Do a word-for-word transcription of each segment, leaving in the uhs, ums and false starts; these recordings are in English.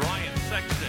Brian Sexton.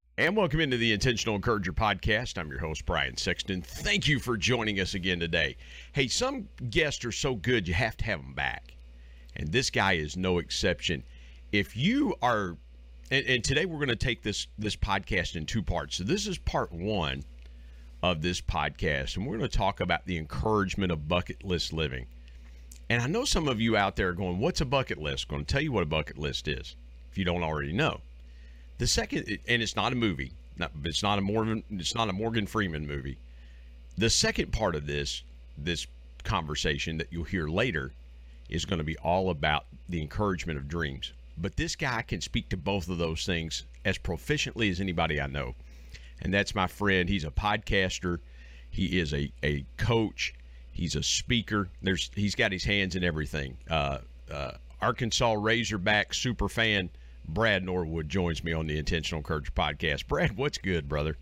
And welcome into the Intentional Encourager Podcast. I'm your host, Brian Sexton. Thank you for joining us again today. Hey, some guests are so good, you have to have them back. And this guy is no exception. If you are, and, and today we're going to take this, this podcast in two parts. So this is part one of this podcast, and we're going to talk about the encouragement of bucket list living. And I know some of you out there are going, what's a bucket list? I'm going to tell you what a bucket list is, if you don't already know. The second, and it's not a movie, not, it's not a Morgan, it's not a Morgan Freeman movie. The second part of this, this conversation that you'll hear later is going to be all about the encouragement of dreams. But this guy can speak to both of those things as proficiently as anybody I know. And that's my friend. He's a podcaster. He is a, a coach. He's a speaker. There's, he's got his hands in everything. Uh, uh, Arkansas Razorback super fan, Brad Norwood joins me on the Intentional Encourager Podcast. Brad, what's good, brother?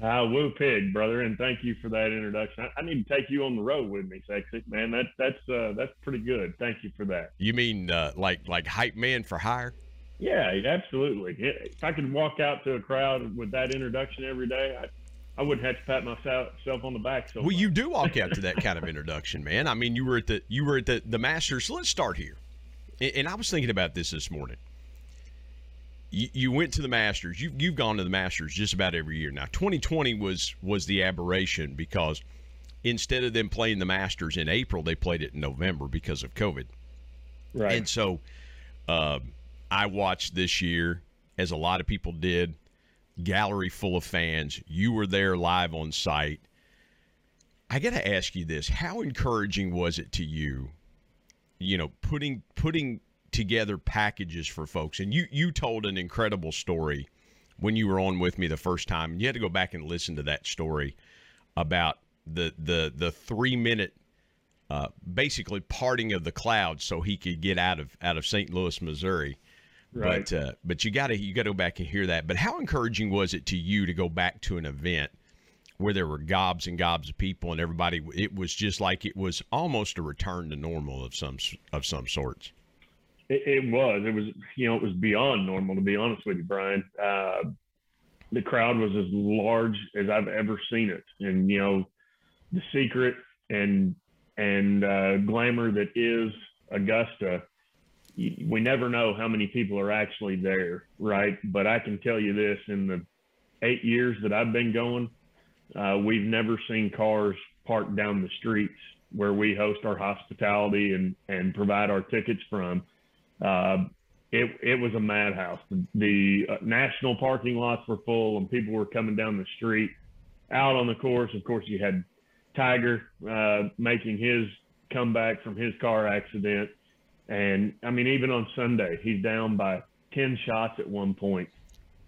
Uh, woo pig, brother, and thank you for that introduction. I, I need to take you on the road with me, Sexy. Man, that, that's uh, that's pretty good. Thank you for that. You mean uh, like like hype man for hire? Yeah, absolutely. If I could walk out to a crowd with that introduction every day, I I wouldn't have to pat myself on the back. So well, much. You do walk out to that kind of introduction, man. I mean, you were at the you were at the, the Masters. So let's start here. And, and I was thinking about this this morning. You, you went to the Masters. You've, you've gone to the Masters just about every year. Now, twenty twenty was was the aberration because instead of them playing the Masters in April, they played it in November because of COVID. Right. And so uh, I watched this year, as a lot of people did, gallery full of fans. You were there live on site. I got to ask you this. How encouraging was it to you, you know, putting putting – together packages for folks? And you you told an incredible story when you were on with me the first time, and you had to go back and listen to that story about the the the three minute uh basically parting of the clouds so he could get out of out of Saint Louis, Missouri. Right. But uh but you gotta you gotta go back and hear that. But how encouraging was it to you to go back to an event where there were gobs and gobs of people and everybody? It was just like it was almost a return to normal of some of some sorts. It was, it was, you know, it was beyond normal, to be honest with you, Brian. Uh, the crowd was as large as I've ever seen it. And, you know, the secret and, and uh, glamour that is Augusta, we never know how many people are actually there, right? But I can tell you this, in the eight years that I've been going, uh, we've never seen cars parked down the streets where we host our hospitality and, and provide our tickets from. Uh, it it was a madhouse. The, the uh, national parking lots were full, and people were coming down the street. Out on the course, of course, you had Tiger uh, making his comeback from his car accident, and I mean, even on Sunday, he's down by ten shots at one point.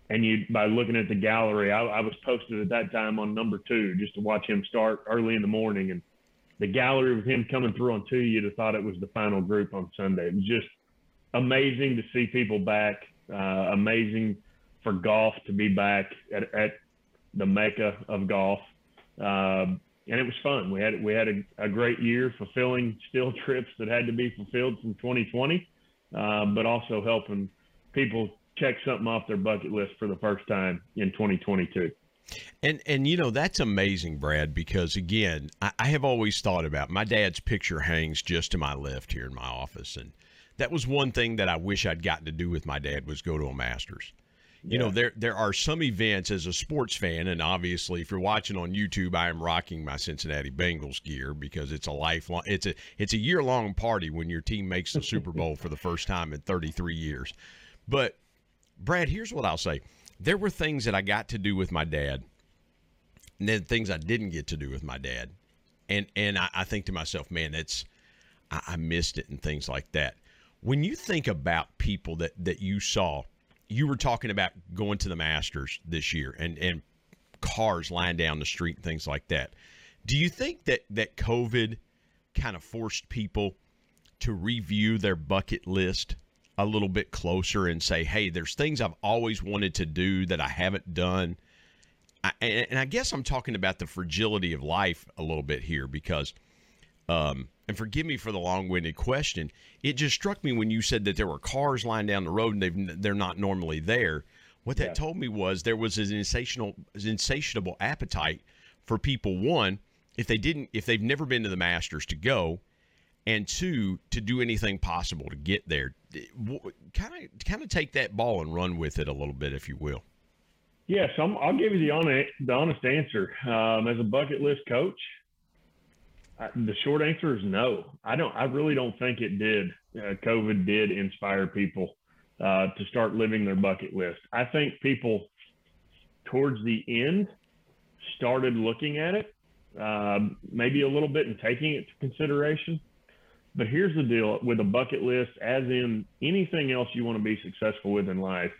And you, by looking at the gallery, I, I was posted at that time on number two just to watch him start early in the morning, and the gallery with him coming through on two, you'd have thought it was the final group on Sunday. It was just amazing to see people back, uh, amazing for golf to be back at, at the Mecca of golf. Um, and it was fun. We had, we had a, a great year fulfilling still trips that had to be fulfilled from twenty twenty, uh, but also helping people check something off their bucket list for the first time in twenty twenty-two. And, and you know, that's amazing, Brad, because, again, I, I have always thought about, my dad's picture hangs just to my left here in my office. And that was one thing that I wish I'd gotten to do with my dad, was go to a Masters. You yeah. know, there there are some events as a sports fan, and obviously if you're watching on YouTube, I am rocking my Cincinnati Bengals gear because it's a lifelong, it's a it's a year-long party when your team makes the Super Bowl for the first time in thirty-three years. But, Brad, here's what I'll say. There were things that I got to do with my dad, and then things I didn't get to do with my dad. And and I, I think to myself, man, that's I, I missed it and things like that. When you think about people that, that you saw, you were talking about going to the Masters this year and, and cars lying down the street and things like that. Do you think that, that COVID kind of forced people to review their bucket list a little bit closer and say, hey, there's things I've always wanted to do that I haven't done? I, and, and I guess I'm talking about the fragility of life a little bit here because, um, and forgive me for the long-winded question. It just struck me when you said that there were cars lying down the road and they've, they're not normally there. What that yeah. told me was there was an insatiable, insatiable appetite for people, one, if they didn't, if they've never been to the Masters, to go, and two, to do anything possible to get there. Kind of, kind of take that ball and run with it a little bit, if you will. Yes, I'm, I'll give you the honest, the honest answer. Um, as a bucket list coach, the short answer is no. I don't. I really don't think it did. Uh, COVID did inspire people uh, to start living their bucket list. I think people towards the end started looking at it, uh, maybe a little bit, and taking it to consideration. But here's the deal with a bucket list, as in anything else you want to be successful with in life,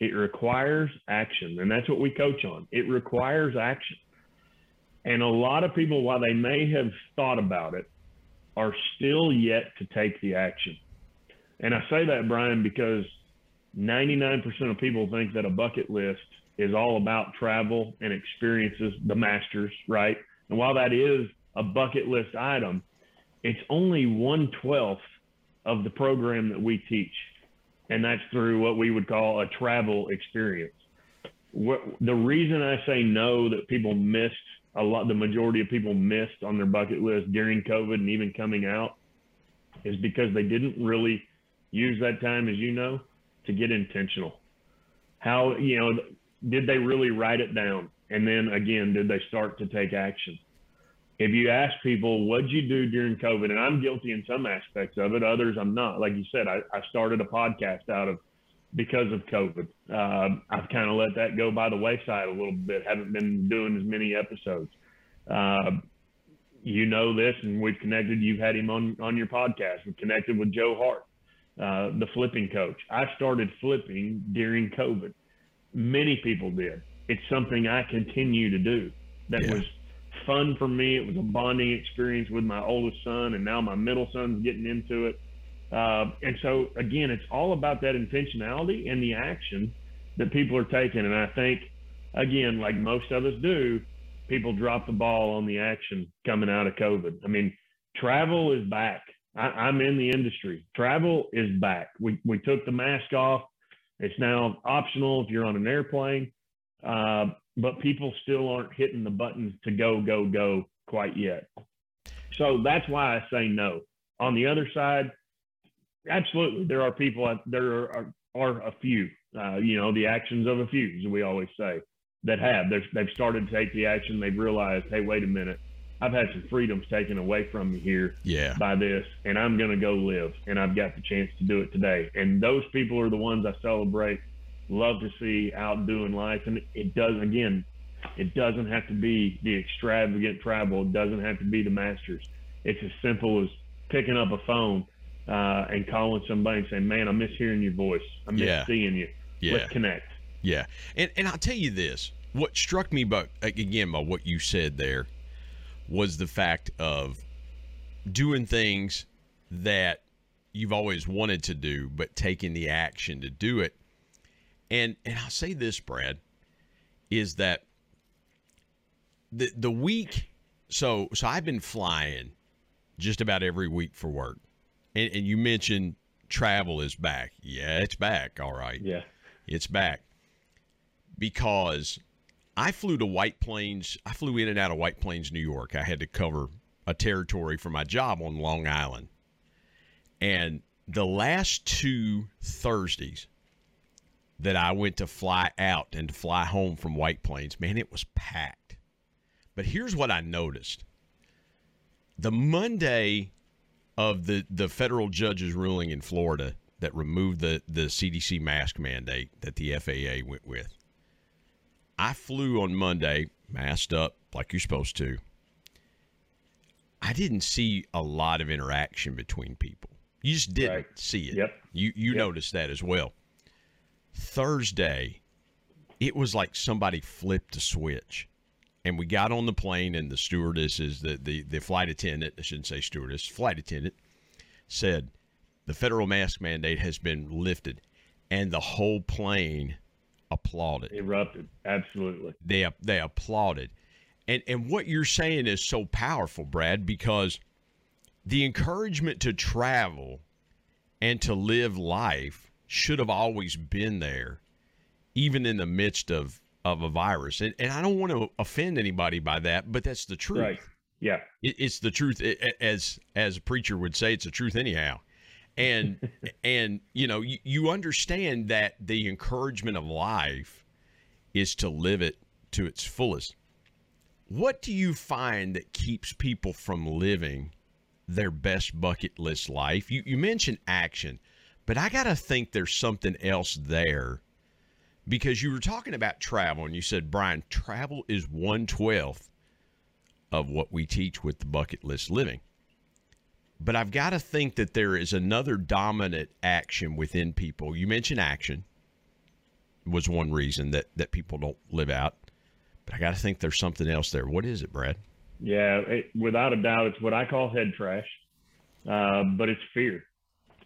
it requires action, and that's what we coach on. It requires action. And a lot of people, while they may have thought about it, are still yet to take the action. And I say that, Brian, because ninety-nine percent of people think that a bucket list is all about travel and experiences, the Masters, right? And while that is a bucket list item, it's only one twelfth of the program that we teach. And that's through what we would call a travel experience. What, the reason I say no, that people missed a lot, the majority of people missed on their bucket list during COVID and even coming out, is because they didn't really use that time, as you know, to get intentional. How, you know, did they really write it down? And then again, did they start to take action? If you ask people, what'd you do during COVID? And I'm guilty in some aspects of it. Others I'm not. Like you said, I, I started a podcast out of, because of COVID. Uh, I've kind of let that go by the wayside a little bit. Haven't been doing as many episodes. Uh, you know this, and we've connected. You've had him on, on your podcast. We've connected with Joe Hart, uh, the flipping coach. I started flipping during COVID. Many people did. It's something I continue to do. That yeah. was fun for me. It was a bonding experience with my oldest son, and now my middle son's getting into it. Uh, and so, again, it's all about that intentionality and the action that people are taking. And I think, again, like most of us do, people drop the ball on the action coming out of COVID. I mean, travel is back. I, I'm in the industry. Travel is back. We, we took the mask off. It's now optional if you're on an airplane. Uh, but people still aren't hitting the buttons to go, go, go quite yet. So that's why I say no. On the other side, absolutely, there are people, there are, are a few, uh, you know, the actions of a few, as we always say, that have. They've, they've started to take the action. They've realized, hey, wait a minute, I've had some freedoms taken away from me here yeah. by this, and I'm going to go live, and I've got the chance to do it today. And those people are the ones I celebrate, love to see out doing life. And it does, again, it doesn't have to be the extravagant travel. It doesn't have to be the Masters. It's as simple as picking up a phone Uh, and calling somebody and saying, man, I miss hearing your voice. I miss yeah. seeing you. Yeah. Let's connect. Yeah. And and I'll tell you this, what struck me by, again, by what you said there was the fact of doing things that you've always wanted to do, but taking the action to do it. And, and I'll say this, Brad, is that the, the week, so, so I've been flying just about every week for work. And, and you mentioned travel is back. Yeah, it's back. All right. Yeah. It's back. Because I flew to White Plains. I flew in and out of White Plains, New York. I had to cover a territory for my job on Long Island. And the last two Thursdays that I went to fly out and to fly home from White Plains, man, it was packed. But here's what I noticed. The Monday of the, the federal judge's ruling in Florida that removed the, the C D C mask mandate that the F A A went with, I flew on Monday, masked up like you're supposed to. I didn't see a lot of interaction between people. You just didn't right. see it. Yep. You, you yep. noticed that as well. Thursday, it was like somebody flipped a switch. And we got on the plane, and the stewardess is the, the, the flight attendant, I shouldn't say stewardess, flight attendant, said, the federal mask mandate has been lifted. And the whole plane applauded. Erupted, absolutely. They, they applauded. And, and what you're saying is so powerful, Brad, because the encouragement to travel and to live life should have always been there, even in the midst of, of a virus. And, and I don't want to offend anybody by that, but that's the truth. Right. Yeah. It, it's the truth. It, as, as a preacher would say, it's the truth anyhow. And, and you know, you, you understand that the encouragement of life is to live it to its fullest. What do you find that keeps people from living their best bucket list life? You, you mentioned action, but I got to think there's something else there, because you were talking about travel and you said, Brian, travel is one twelfth of what we teach with the bucket list living. But I've got to think that there is another dominant action within people. You mentioned action was one reason that, that people don't live out, but I got to think there's something else there. What is it, Brad? Yeah, it, without a doubt, it's what I call head trash, uh, but it's fear.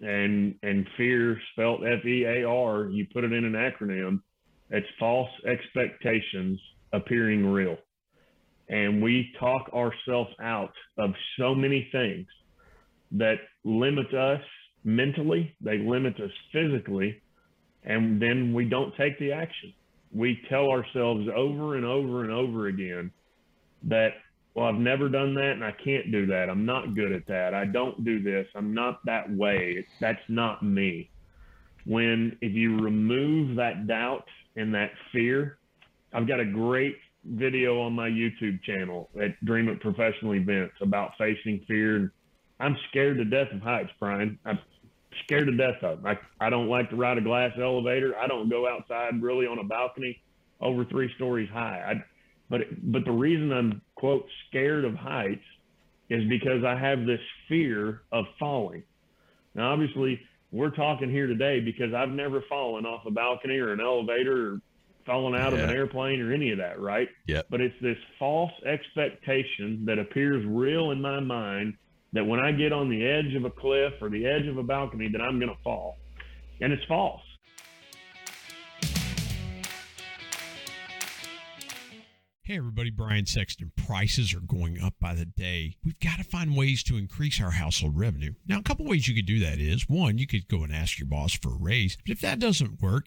And and fear, spelled F E A R, you put it in an acronym, it's false expectations appearing real. And we talk ourselves out of so many things that limit us mentally, they limit us physically, and then we don't take the action. We tell ourselves over and over and over again that, well, I've never done that, and I can't do that. I'm not good at that. I don't do this. I'm not that way. That's not me. When if you remove that doubt and that fear, I've got a great video on my YouTube channel at Dream It Professional Events about facing fear. I'm scared to death of heights, Brian. I'm scared to death of them. I, I don't like to ride a glass elevator. I don't go outside really on a balcony over three stories high. I, But, but the reason I'm, quote, scared of heights is because I have this fear of falling. Now, obviously, we're talking here today because I've never fallen off a balcony or an elevator or fallen out yeah. of an airplane or any of that, right? Yeah. But it's this false expectation that appears real in my mind that when I get on the edge of a cliff or the edge of a balcony that I'm going to fall. And it's false. Hey everybody, Brian Sexton. Prices are going up by the day. We've got to find ways to increase our household revenue. Now, a couple ways you could do that is, one, you could go and ask your boss for a raise. But if that doesn't work,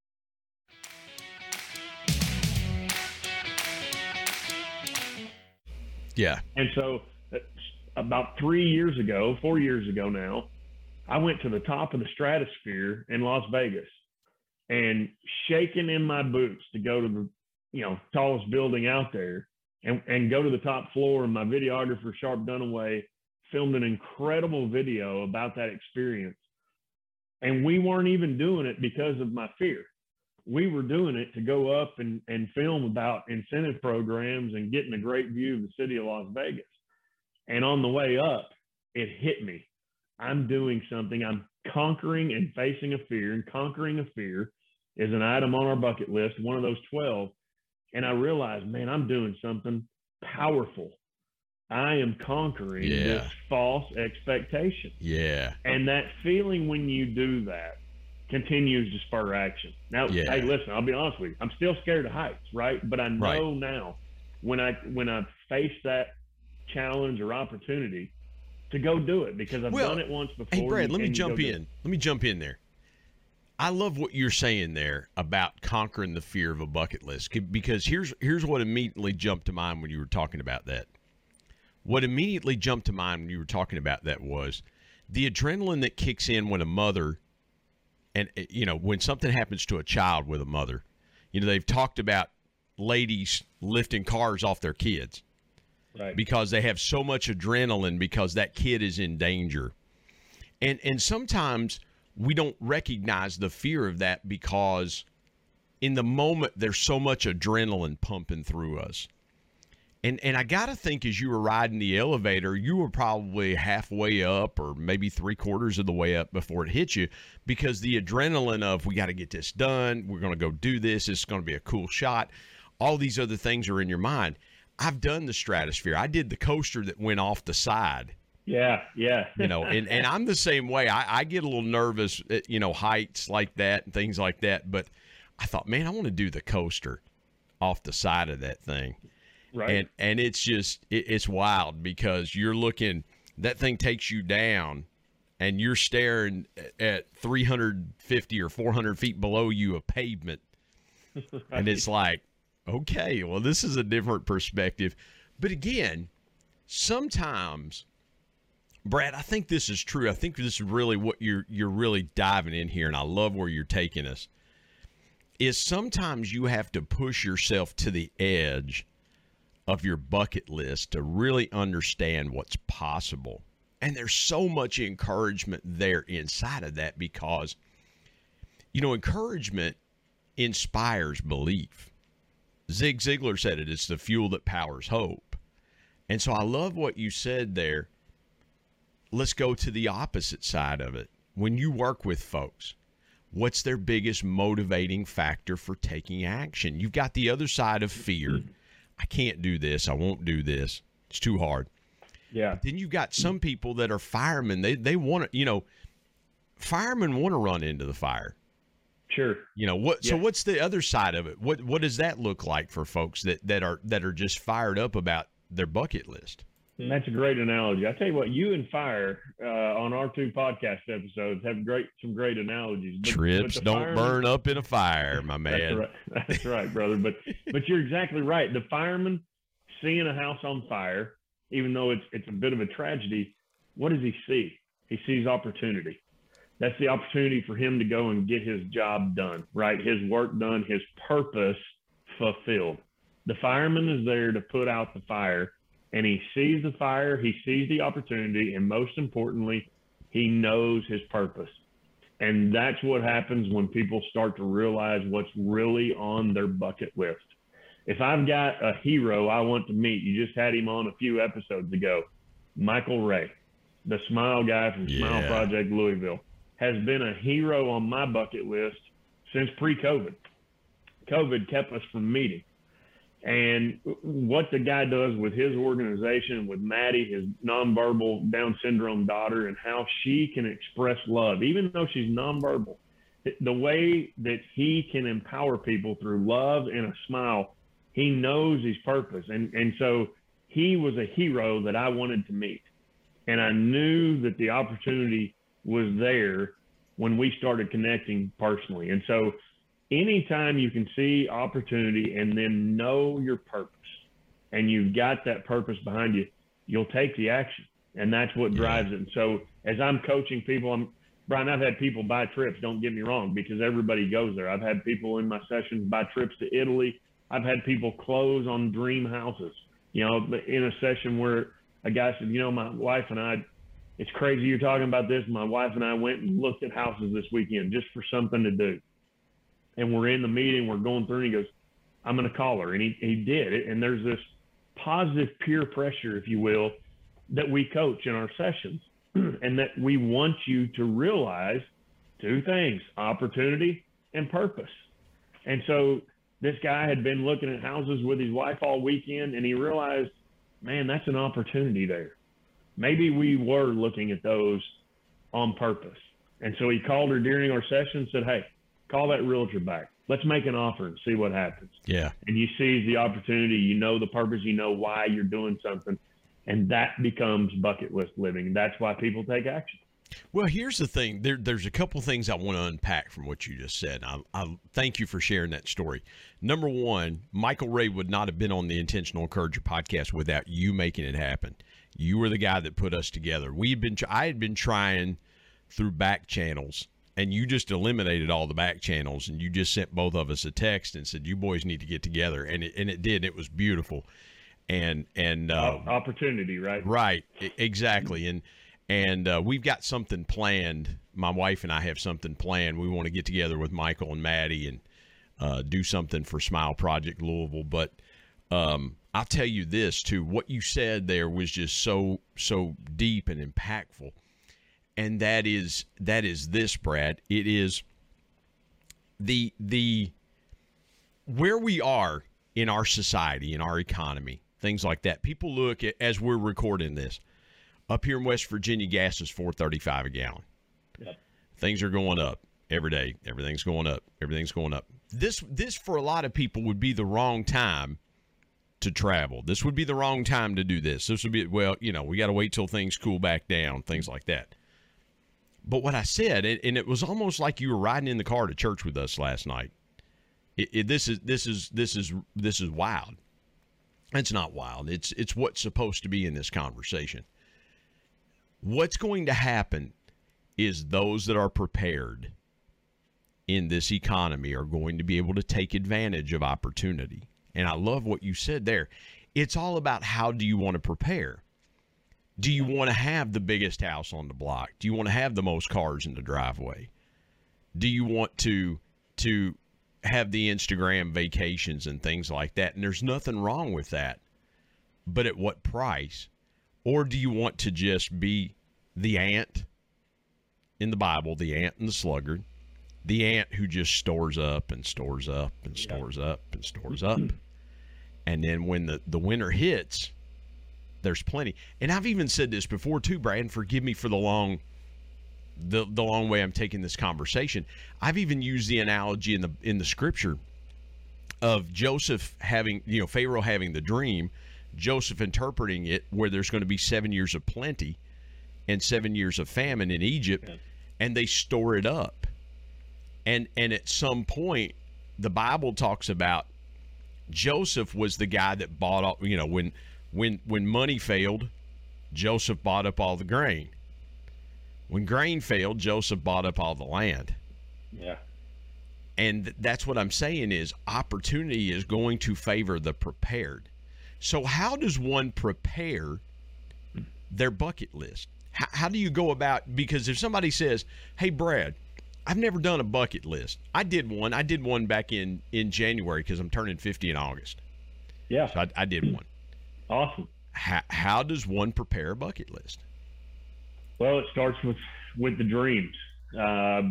Yeah. And so about three years ago, four years ago now, I went to the top of the stratosphere in Las Vegas and shaking in my boots to go to the, you know, tallest building out there and, and go to the top floor. And my videographer, Sharp Dunaway, filmed an incredible video about that experience. And we weren't even doing it because of my fear. We were doing it to go up and, and film about incentive programs and getting a great view of the city of Las Vegas. And on the way up, it hit me. I'm doing something. I'm conquering and facing a fear, and conquering a fear is an item on our bucket list, one of those twelve. And I realized, man, I'm doing something powerful. I am conquering yeah. this false expectation. Yeah. And that feeling when you do that continues to spur action. Now, yeah. hey, listen, I'll be honest with you. I'm still scared of heights, right? But I know right. now when I when I face that challenge or opportunity to go do it, because I've well, done it once before. Hey, Brad, let me jump in. Let me jump in there. I love what you're saying there about conquering the fear of a bucket list, because here's here's what immediately jumped to mind when you were talking about that. What immediately jumped to mind when you were talking about that was the adrenaline that kicks in when a mother, and you know, when something happens to a child with a mother, you know, they've talked about ladies lifting cars off their kids. Right. Because they have so much adrenaline because that kid is in danger. And and sometimes we don't recognize the fear of that because in the moment there's so much adrenaline pumping through us. And and I got to think as you were riding the elevator, you were probably halfway up or maybe three quarters of the way up before it hit you, because the adrenaline of we got to get this done, we're going to go do this, it's going to be a cool shot. All these other things are in your mind. I've done the stratosphere. I did the coaster that went off the side. Yeah, yeah. You know, and, and I'm the same way. I, I get a little nervous at, you know, heights like that and things like that. But I thought, man, I want to do the coaster off the side of that thing. Right. And and it's just, it, it's wild, because you're looking, that thing takes you down and you're staring at three hundred fifty or four hundred feet below you of pavement. Right. And it's like, okay, well, this is a different perspective. But again, sometimes, Brad, I think this is true. I think this is really what you're you're really diving in here, and I love where you're taking us, is sometimes you have to push yourself to the edge of your bucket list to really understand what's possible. And there's so much encouragement there inside of that, because, you know, encouragement inspires belief. Zig Ziglar said it, it's the fuel that powers hope. And so I love what you said there. Let's go to the opposite side of it. When you work with folks, what's their biggest motivating factor for taking action? You've got the other side of fear. I can't do this. I won't do this. It's too hard. Yeah. But then you've got some people that are firemen. They, they want to, you know, firemen want to run into the fire. Sure. You know what? Yeah. So what's the other side of it? What What does that look like for folks that that are that are just fired up about their bucket list? That's a great analogy. I tell you what, you and Fire uh, on our two podcast episodes have great some great analogies. But, Trips but don't firemen, burn up in a fire, my man. That's right, that's right, brother. But but you're exactly right. The fireman seeing a house on fire, even though it's it's a bit of a tragedy, what does he see? He sees opportunity. That's the opportunity for him to go and get his job done, right? His work done, his purpose fulfilled. The fireman is there to put out the fire, and he sees the fire, he sees the opportunity, and most importantly, he knows his purpose. And that's what happens when people start to realize what's really on their bucket list. If I've got a hero I want to meet, you just had him on a few episodes ago, Michael Ray, the Smile guy from Smile yeah. Project Louisville, has been a hero on my bucket list since pre-COVID. COVID kept us from meeting. And what the guy does with his organization, with Maddie, his nonverbal Down syndrome daughter, and how she can express love, even though she's nonverbal, the way that he can empower people through love and a smile, he knows his purpose. And, and so he was a hero that I wanted to meet. And I knew that the opportunity was there when we started connecting personally. And so anytime you can see opportunity and then know your purpose, and you've got that purpose behind you, you'll take the action. And that's what drives yeah. it. And so as I'm coaching people, I'm Brian, I've had people buy trips, don't get me wrong, because everybody goes there. I've had people in my sessions buy trips to Italy. I've had people close on dream houses, you know, in a session where a guy said, you know, my wife and I, it's crazy you're talking about this. My wife and I went and looked at houses this weekend just for something to do. And we're in the meeting, we're going through, and he goes, I'm going to call her. And he, he did it. And there's this positive peer pressure, if you will, that we coach in our sessions. And that we want you to realize two things, opportunity and purpose. And so this guy had been looking at houses with his wife all weekend, and he realized, man, that's an opportunity there. Maybe we were looking at those on purpose. And so he called her during our session and said, hey, call that realtor back. Let's make an offer and see what happens. Yeah. And you seize the opportunity, you know the purpose, you know why you're doing something. And that becomes bucket list living. That's why people take action. Well, here's the thing. There, there's a couple things I want to unpack from what you just said. I, I thank you for sharing that story. Number one, Michael Ray would not have been on the Intentional Encourager podcast without you making it happen. You were the guy that put us together. We'd been, I had been trying through back channels, and you just eliminated all the back channels, and you just sent both of us a text and said, you boys need to get together. And it, and it did. It was beautiful. And, and, uh, opportunity, right? Right. Exactly. And, and, uh, we've got something planned. My wife and I have something planned. We want to get together with Michael and Maddie and, uh, do something for Smile Project Louisville. But, um, I'll tell you this too, what you said there was just so, so deep and impactful. And that is, that is this, Brad, it is the, the, where we are in our society, in our economy, things like that. People look at, as we're recording this, up here in West Virginia, gas is four thirty-five a gallon. Yep. Things are going up every day. Everything's going up. Everything's going up. This, this for a lot of people would be the wrong time to travel. This would be the wrong time to do this. This would be, well, you know, we got to wait till things cool back down, things like that. But what I said, and it was almost like you were riding in the car to church with us last night. It, it, this is, this is, this is, this is wild. It's not wild. It's, it's what's supposed to be in this conversation. What's going to happen is those that are prepared in this economy are going to be able to take advantage of opportunity. And I love what you said there. It's all about, how do you want to prepare? Do you want to have the biggest house on the block? Do you want to have the most cars in the driveway? Do you want to, to, have the Instagram vacations and things like that? And there's nothing wrong with that, but at what price? Or do you want to just be the ant in the Bible, the ant and the sluggard, the ant who just stores up and stores up and stores yeah. up and stores up. And then when the, the winter hits, there's plenty. And I've even said this before too, Brad, forgive me for the long The, the long way I'm taking this conversation. I've even used the analogy in the in the scripture of Joseph having, you know, Pharaoh having the dream, Joseph interpreting it, where there's going to be seven years of plenty and seven years of famine in Egypt, and they store it up. And and at some point, the Bible talks about Joseph was the guy that bought all, you know, when when when money failed, Joseph bought up all the grain. When grain failed, Joseph bought up all the land. Yeah. And that's what I'm saying is opportunity is going to favor the prepared. So how does one prepare their bucket list? How, how do you go about, because if somebody says, hey, Brad, I've never done a bucket list. I did one. I did one back in, in January, because I'm turning fifty in August. Yeah. So I, I did one. Awesome. How, how does one prepare a bucket list? Well, it starts with, with the dreams, uh,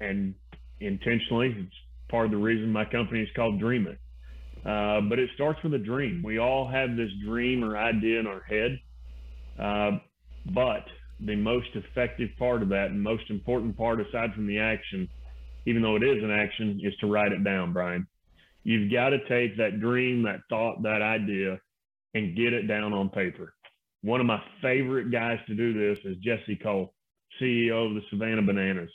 and intentionally, it's part of the reason my company is called Dream It. Uh, but it starts with a dream. We all have this dream or idea in our head, uh, but the most effective part of that and most important part, aside from the action, even though it is an action, is to write it down, Brian. You've got to take that dream, that thought, that idea, and get it down on paper. One of my favorite guys to do this is Jesse Cole, C E O of the Savannah Bananas.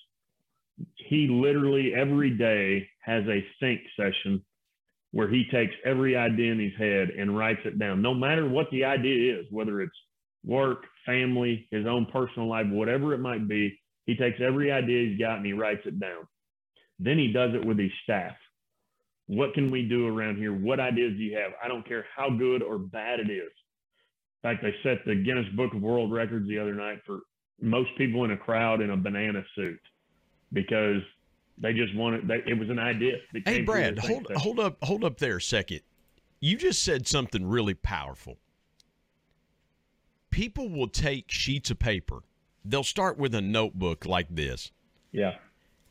He literally every day has a think session where he takes every idea in his head and writes it down. No matter what the idea is, whether it's work, family, his own personal life, whatever it might be, he takes every idea he's got and he writes it down. Then he does it with his staff. What can we do around here? What ideas do you have? I don't care how good or bad it is. In fact, they set the Guinness Book of World Records the other night for most people in a crowd in a banana suit because they just wanted, they, it was an idea. Hey, Brad, hold, hold up, hold up there a second. You just said something really powerful. People will take sheets of paper. They'll start with a notebook like this. Yeah.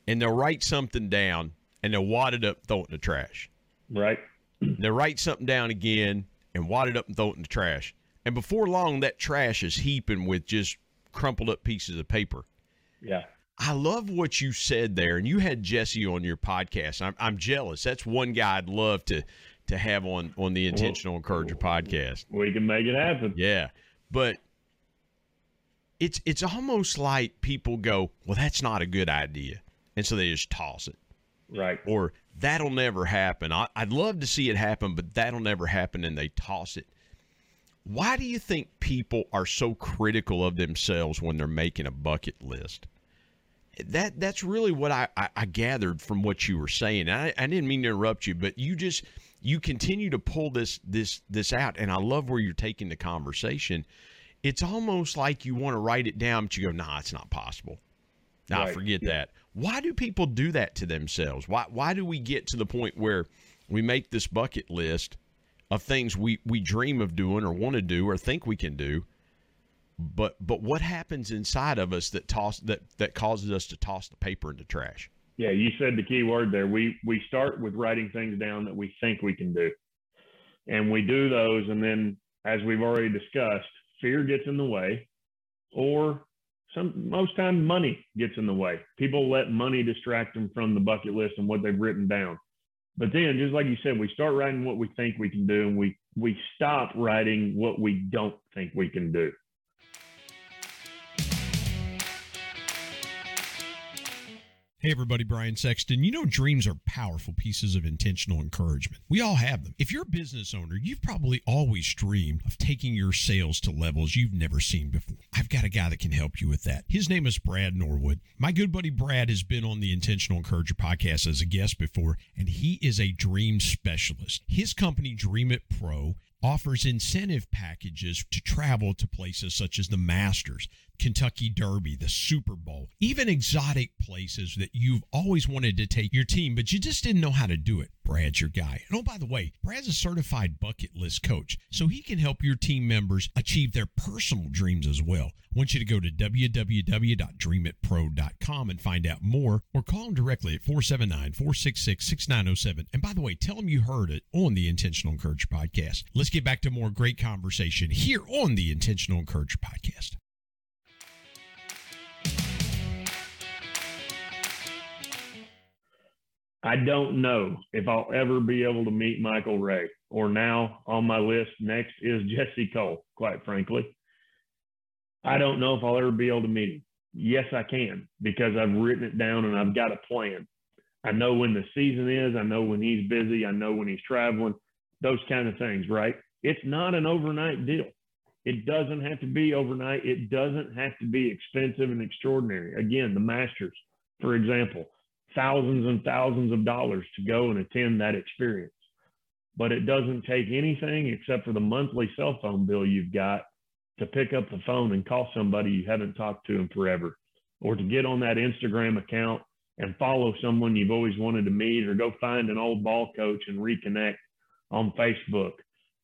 And they'll write something down and they'll wad it up and throw it in the trash. Right. They'll write something down again and wad it up and throw it in the trash. And before long, that trash is heaping with just crumpled up pieces of paper. Yeah. I love what you said there. And you had Jesse on your podcast. I'm, I'm jealous. That's one guy I'd love to, to have on, on the Intentional Encourager podcast. We can make it happen. Yeah. But it's, it's almost like people go, well, that's not a good idea. And so they just toss it. Right. Or that'll never happen. I, I'd love to see it happen, but that'll never happen. And they toss it. Why do you think people are so critical of themselves when they're making a bucket list? That that's really what I, I, I gathered from what you were saying. I, I didn't mean to interrupt you, but you just, you continue to pull this, this, this out. And I love where you're taking the conversation. It's almost like you want to write it down, but you go, nah, it's not possible. Nah, right. forget yeah. that. Why do people do that to themselves? Why, why do we get to the point where we make this bucket list of things we, we dream of doing or want to do or think we can do? But but what happens inside of us that toss that that causes us to toss the paper in the trash? Yeah, you said the key word there. We we start with writing things down that we think we can do, and we do those, and then as we've already discussed, fear gets in the way, or some most time money gets in the way. People let money distract them from the bucket list and what they've written down. But then, just like you said, we start writing what we think we can do, and we we stop writing what we don't think we can do. Hey everybody, Brian Sexton. You know, dreams are powerful pieces of intentional encouragement. We all have them. If you're a business owner, you've probably always dreamed of taking your sales to levels you've never seen before. I've got a guy that can help you with that. His name is Brad Norwood. My good buddy Brad has been on the Intentional Encourager podcast as a guest before, and he is a dream specialist. His company, Dream It Pro, offers incentive packages to travel to places such as the Masters, Kentucky Derby, the Super Bowl, even exotic places that you've always wanted to take your team, but you just didn't know how to do it. Brad's your guy. And oh, by the way, Brad's a certified bucket list coach, so he can help your team members achieve their personal dreams as well. I want you to go to w w w dot dream it pro dot com and find out more, or call him directly at four seven nine, four six six, six nine zero seven. And by the way, tell him you heard it on the Intentional Encourager podcast. Let's get back to more great conversation here on the Intentional Encourager podcast. I don't know if I'll ever be able to meet Michael Ray, or now on my list next is Jesse Cole, quite frankly. I don't know if I'll ever be able to meet him. Yes, I can, because I've written it down and I've got a plan. I know when the season is. I know when he's busy. I know when he's traveling, those kind of things, right? It's not an overnight deal. It doesn't have to be overnight. It doesn't have to be expensive and extraordinary. Again, the Masters, for example, thousands and thousands of dollars to go and attend that experience. But it doesn't take anything except for the monthly cell phone bill you've got to pick up the phone and call somebody you haven't talked to in forever, or to get on that Instagram account and follow someone you've always wanted to meet, or go find an old ball coach and reconnect on Facebook,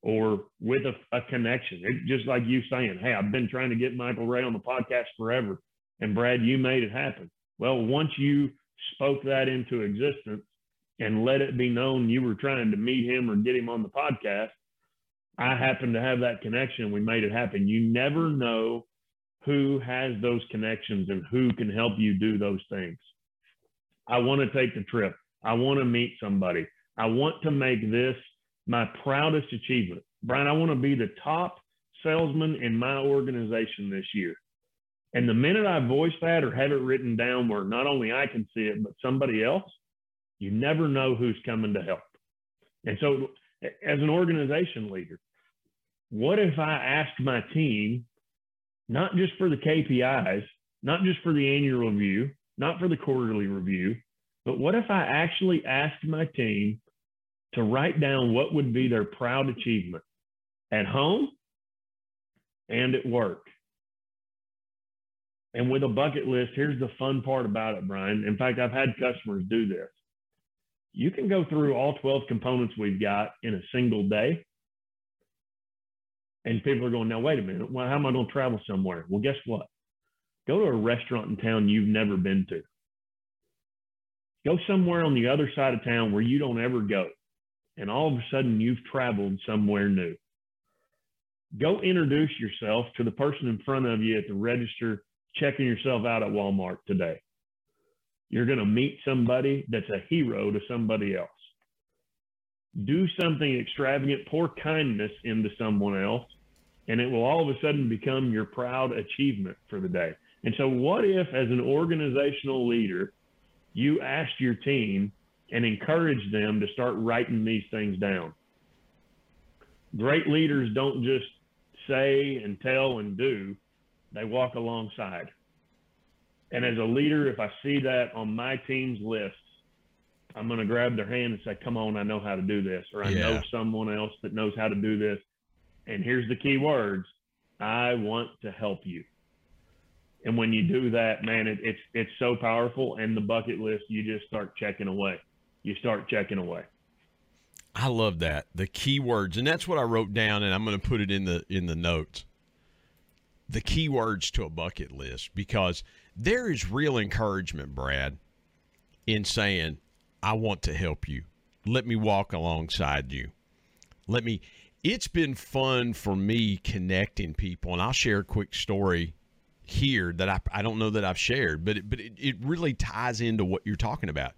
or with a, a connection. It's just like you saying, hey, I've been trying to get Michael Ray on the podcast forever, and Brad, you made it happen. Well, once you spoke that into existence and let it be known you were trying to meet him or get him on the podcast, I happened to have that connection. We made it happen. You never know who has those connections and who can help you do those things. I want to take the trip. I want to meet somebody. I want to make this my proudest achievement. Brian, I want to be the top salesman in my organization this year. And the minute I voice that or have it written down where not only I can see it, but somebody else, you never know who's coming to help. And so as an organization leader, what if I asked my team, not just for the K P Is, not just for the annual review, not for the quarterly review, but what if I actually asked my team to write down what would be their proud achievement at home and at work? And with a bucket list, here's the fun part about it, Brian. In fact, I've had customers do this. You can go through all twelve components we've got in a single day. And people are going, now, wait a minute. Well, how am I going to travel somewhere? Well, guess what? Go to a restaurant in town you've never been to. Go somewhere on the other side of town where you don't ever go. And all of a sudden, you've traveled somewhere new. Go introduce yourself to the person in front of you at the register checking yourself out at Walmart today. You're going to meet somebody that's a hero to somebody else. Do something extravagant, pour kindness into someone else, and it will all of a sudden become your proud achievement for the day. And so what if, as an organizational leader, you asked your team and encouraged them to start writing these things down? Great leaders don't just say and tell and do. They walk alongside. And as a leader, if I see that on my team's list, I'm going to grab their hand and say, come on, I know how to do this. Or I yeah. know someone else that knows how to do this. And here's the key words. I want to help you. And when you do that, man, it, it's, it's so powerful. And the bucket list, you just start checking away. You start checking away. I love that. The key words. And that's what I wrote down, and I'm going to put it in the, in the notes. The key words to a bucket list, because there is real encouragement, Brad, in saying, I want to help you. Let me walk alongside you. Let me, it's been fun for me connecting people. And I'll share a quick story here that I, I don't know that I've shared, but it, but it, it really ties into what you're talking about.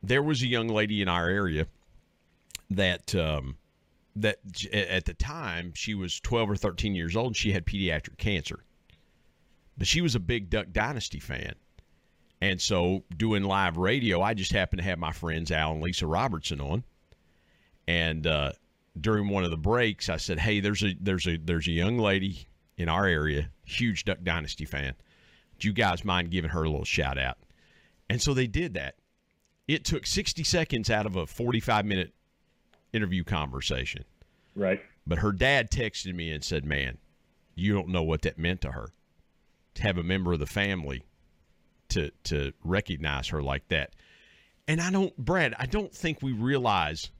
There was a young lady in our area that, um, that at the time she was twelve or thirteen years old and she had pediatric cancer, but she was a big Duck Dynasty fan. And so doing live radio, I just happened to have my friends Al and Lisa Robertson on. And uh, during one of the breaks, I said, hey, there's a there's a there's a young lady in our area, huge Duck Dynasty fan. Do you guys mind giving her a little shout out? And so they did that. It took sixty seconds out of a forty-five minute interview conversation. Right. But her dad texted me and said, man, you don't know what that meant to her to have a member of the family to, to recognize her like that. And I don't, Brad, I don't think we realize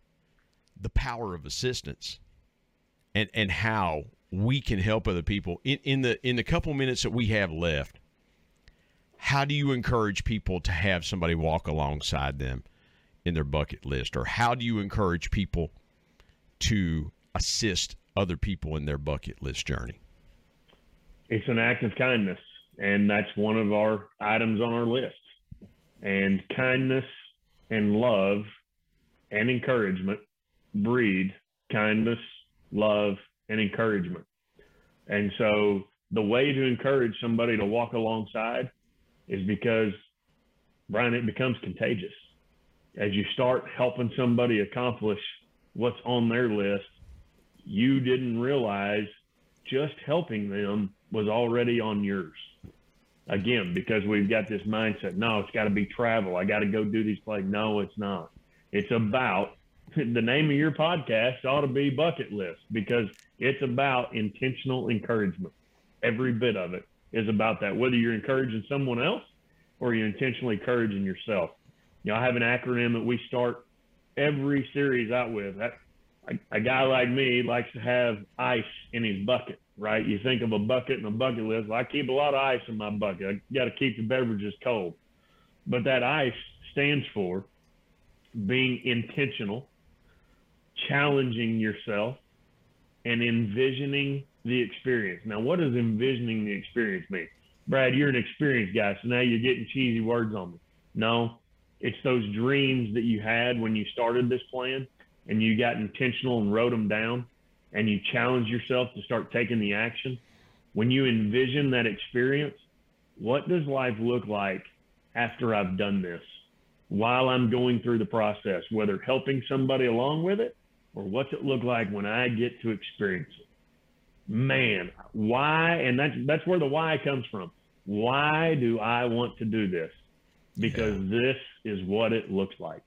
the power of assistance and, and how we can help other people in, in the, in the couple minutes that we have left. How do you encourage people to have somebody walk alongside them in their bucket list? Or how do you encourage people to assist other people in their bucket list journey? It's an act of kindness. And that's one of our items on our list. And kindness and love and encouragement breed kindness, love, and encouragement. And so the way to encourage somebody to walk alongside is because, Brian, it becomes contagious. As you start helping somebody accomplish what's on their list, you didn't realize just helping them was already on yours. Again, because we've got this mindset, no, it's got to be travel. I got to go do these plays. No, it's not. It's about, the name of your podcast ought to be Bucket List, because it's about intentional encouragement. Every bit of it is about that, whether you're encouraging someone else or you're intentionally encouraging yourself. You know, I have an acronym that we start every series out with. That, a, a guy like me likes to have ice in his bucket. Right? You think of a bucket and a bucket list. Well, I keep a lot of ice in my bucket. I got to keep the beverages cold. But that ice stands for being intentional, challenging yourself, and envisioning the experience. Now, what does envisioning the experience mean? Brad, you're an experienced guy, so now you're getting cheesy words on me. No, it's those dreams that you had when you started this plan and you got intentional and wrote them down, and you challenge yourself to start taking the action. When you envision that experience, what does life look like after I've done this, while I'm going through the process, whether helping somebody along with it, or what's it look like when I get to experience it? Man, why, and that's, that's where the why comes from. Why do I want to do this? Because yeah. this is what it looks like.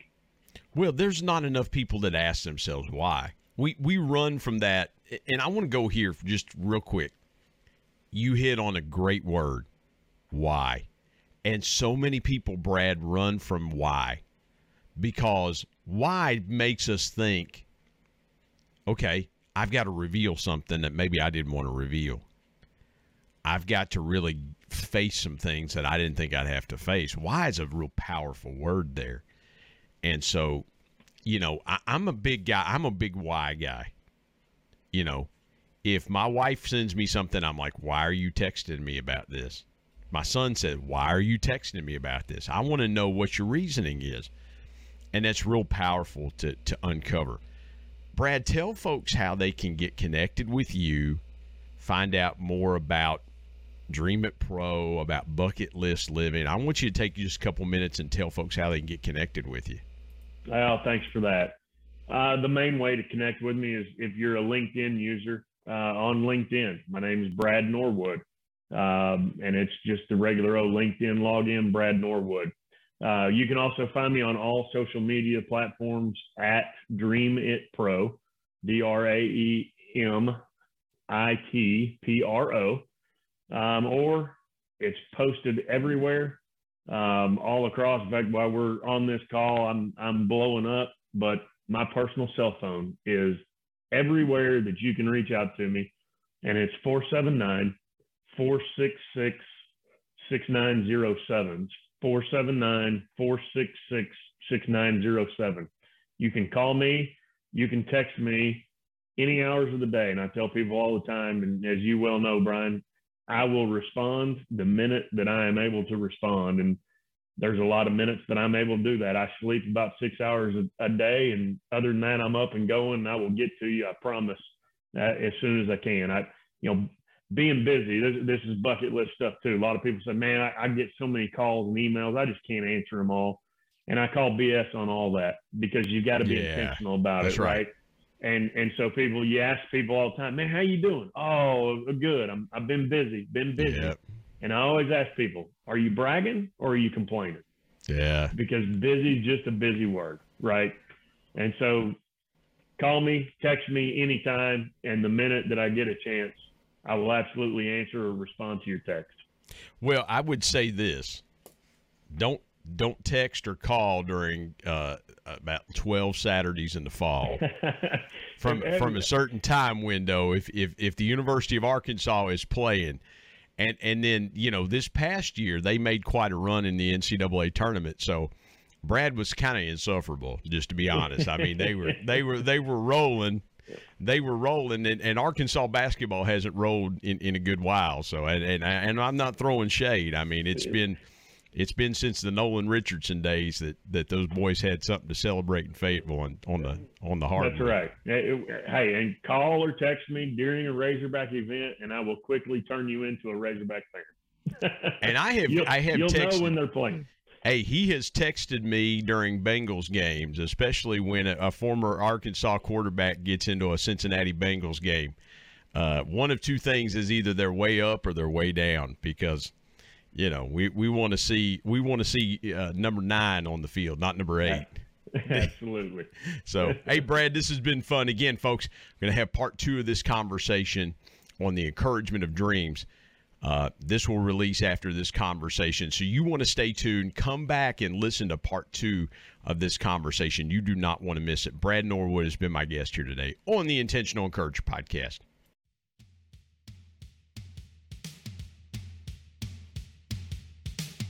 Well, there's not enough people that ask themselves why. We we run from that, and I want to go here just real quick. You hit on a great word, why. And so many people, Brad, run from why, because why makes us think, okay, I've got to reveal something that maybe I didn't want to reveal. I've got to really face some things that I didn't think I'd have to face. Why is a real powerful word there. And so, you know, I, I'm a big guy. I'm a big why guy. You know, if my wife sends me something, I'm like, why are you texting me about this? My son said, why are you texting me about this? I want to know what your reasoning is. And that's real powerful to, to uncover. Brad, tell folks how they can get connected with you, find out more about Dream It Pro, about bucket list living. I want you to take just a couple minutes and tell folks how they can get connected with you. Well, thanks for that. Uh, the main way to connect with me is if you're a LinkedIn user, uh, on LinkedIn. My name is Brad Norwood, um, and it's just the regular old LinkedIn login, Brad Norwood. Uh, you can also find me on all social media platforms at Dream It Pro, D R A E M I T P R O. Um, or it's posted everywhere, um, all across. In fact, while we're on this call, I'm, I'm blowing up, but my personal cell phone is everywhere that you can reach out to me. And it's four seven nine, four six six, six nine zero seven. four seven nine, four six six, six nine zero seven. You can call me, you can text me any hours of the day. And I tell people all the time, and as you well know, Brian, I will respond the minute that I am able to respond. And there's a lot of minutes that I'm able to do that. I sleep about six hours a day. And other than that, I'm up and going, and I will get to you. I promise, uh, as soon as I can. I, you know, being busy, this, this is bucket list stuff too. A lot of people say, man, I, I get so many calls and emails. I just can't answer them all. And I call B S on all that, because you got to be yeah, intentional about that's it. Right. right? And and so people, you ask people all the time, man, how you doing? Oh, good. I'm, I've been busy, been busy. Yep. And I always ask people, are you bragging or are you complaining? Yeah. Because busy is just a busy word, right? And so call me, text me anytime. And the minute that I get a chance, I will absolutely answer or respond to your text. Well, I would say this. Don't don't text or call during uh, about twelve Saturdays in the fall from from a certain time window. If, if if the University of Arkansas is playing, and and then, you know, this past year they made quite a run in the N C double A tournament. So Brad was kind of insufferable, just to be honest. I mean, they were they were they were rolling. They were rolling, and, and Arkansas basketball hasn't rolled in, in a good while. So, and, and and I'm not throwing shade. I mean, it's been it's been since the Nolan Richardson days that, that those boys had something to celebrate in Fayetteville on, on the on the hard. That's right. Hey, and call or text me during a Razorback event, and I will quickly turn you into a Razorback fan. And I have I have you'll texted, know when they're playing. Hey, he has texted me during Bengals games, especially when a, a former Arkansas quarterback gets into a Cincinnati Bengals game. Uh, one of two things is either they're way up or they're way down, because, you know, we, we want to see we want to see uh, number nine on the field, not number eight. Absolutely. So, hey, Brad, this has been fun. Again, folks, we're going to have part two of this conversation on the encouragement of dreams. Uh, this will release after this conversation. So you want to stay tuned. Come back and listen to part two of this conversation. You do not want to miss it. Brad Norwood has been my guest here today on the Intentional Encourager Podcast.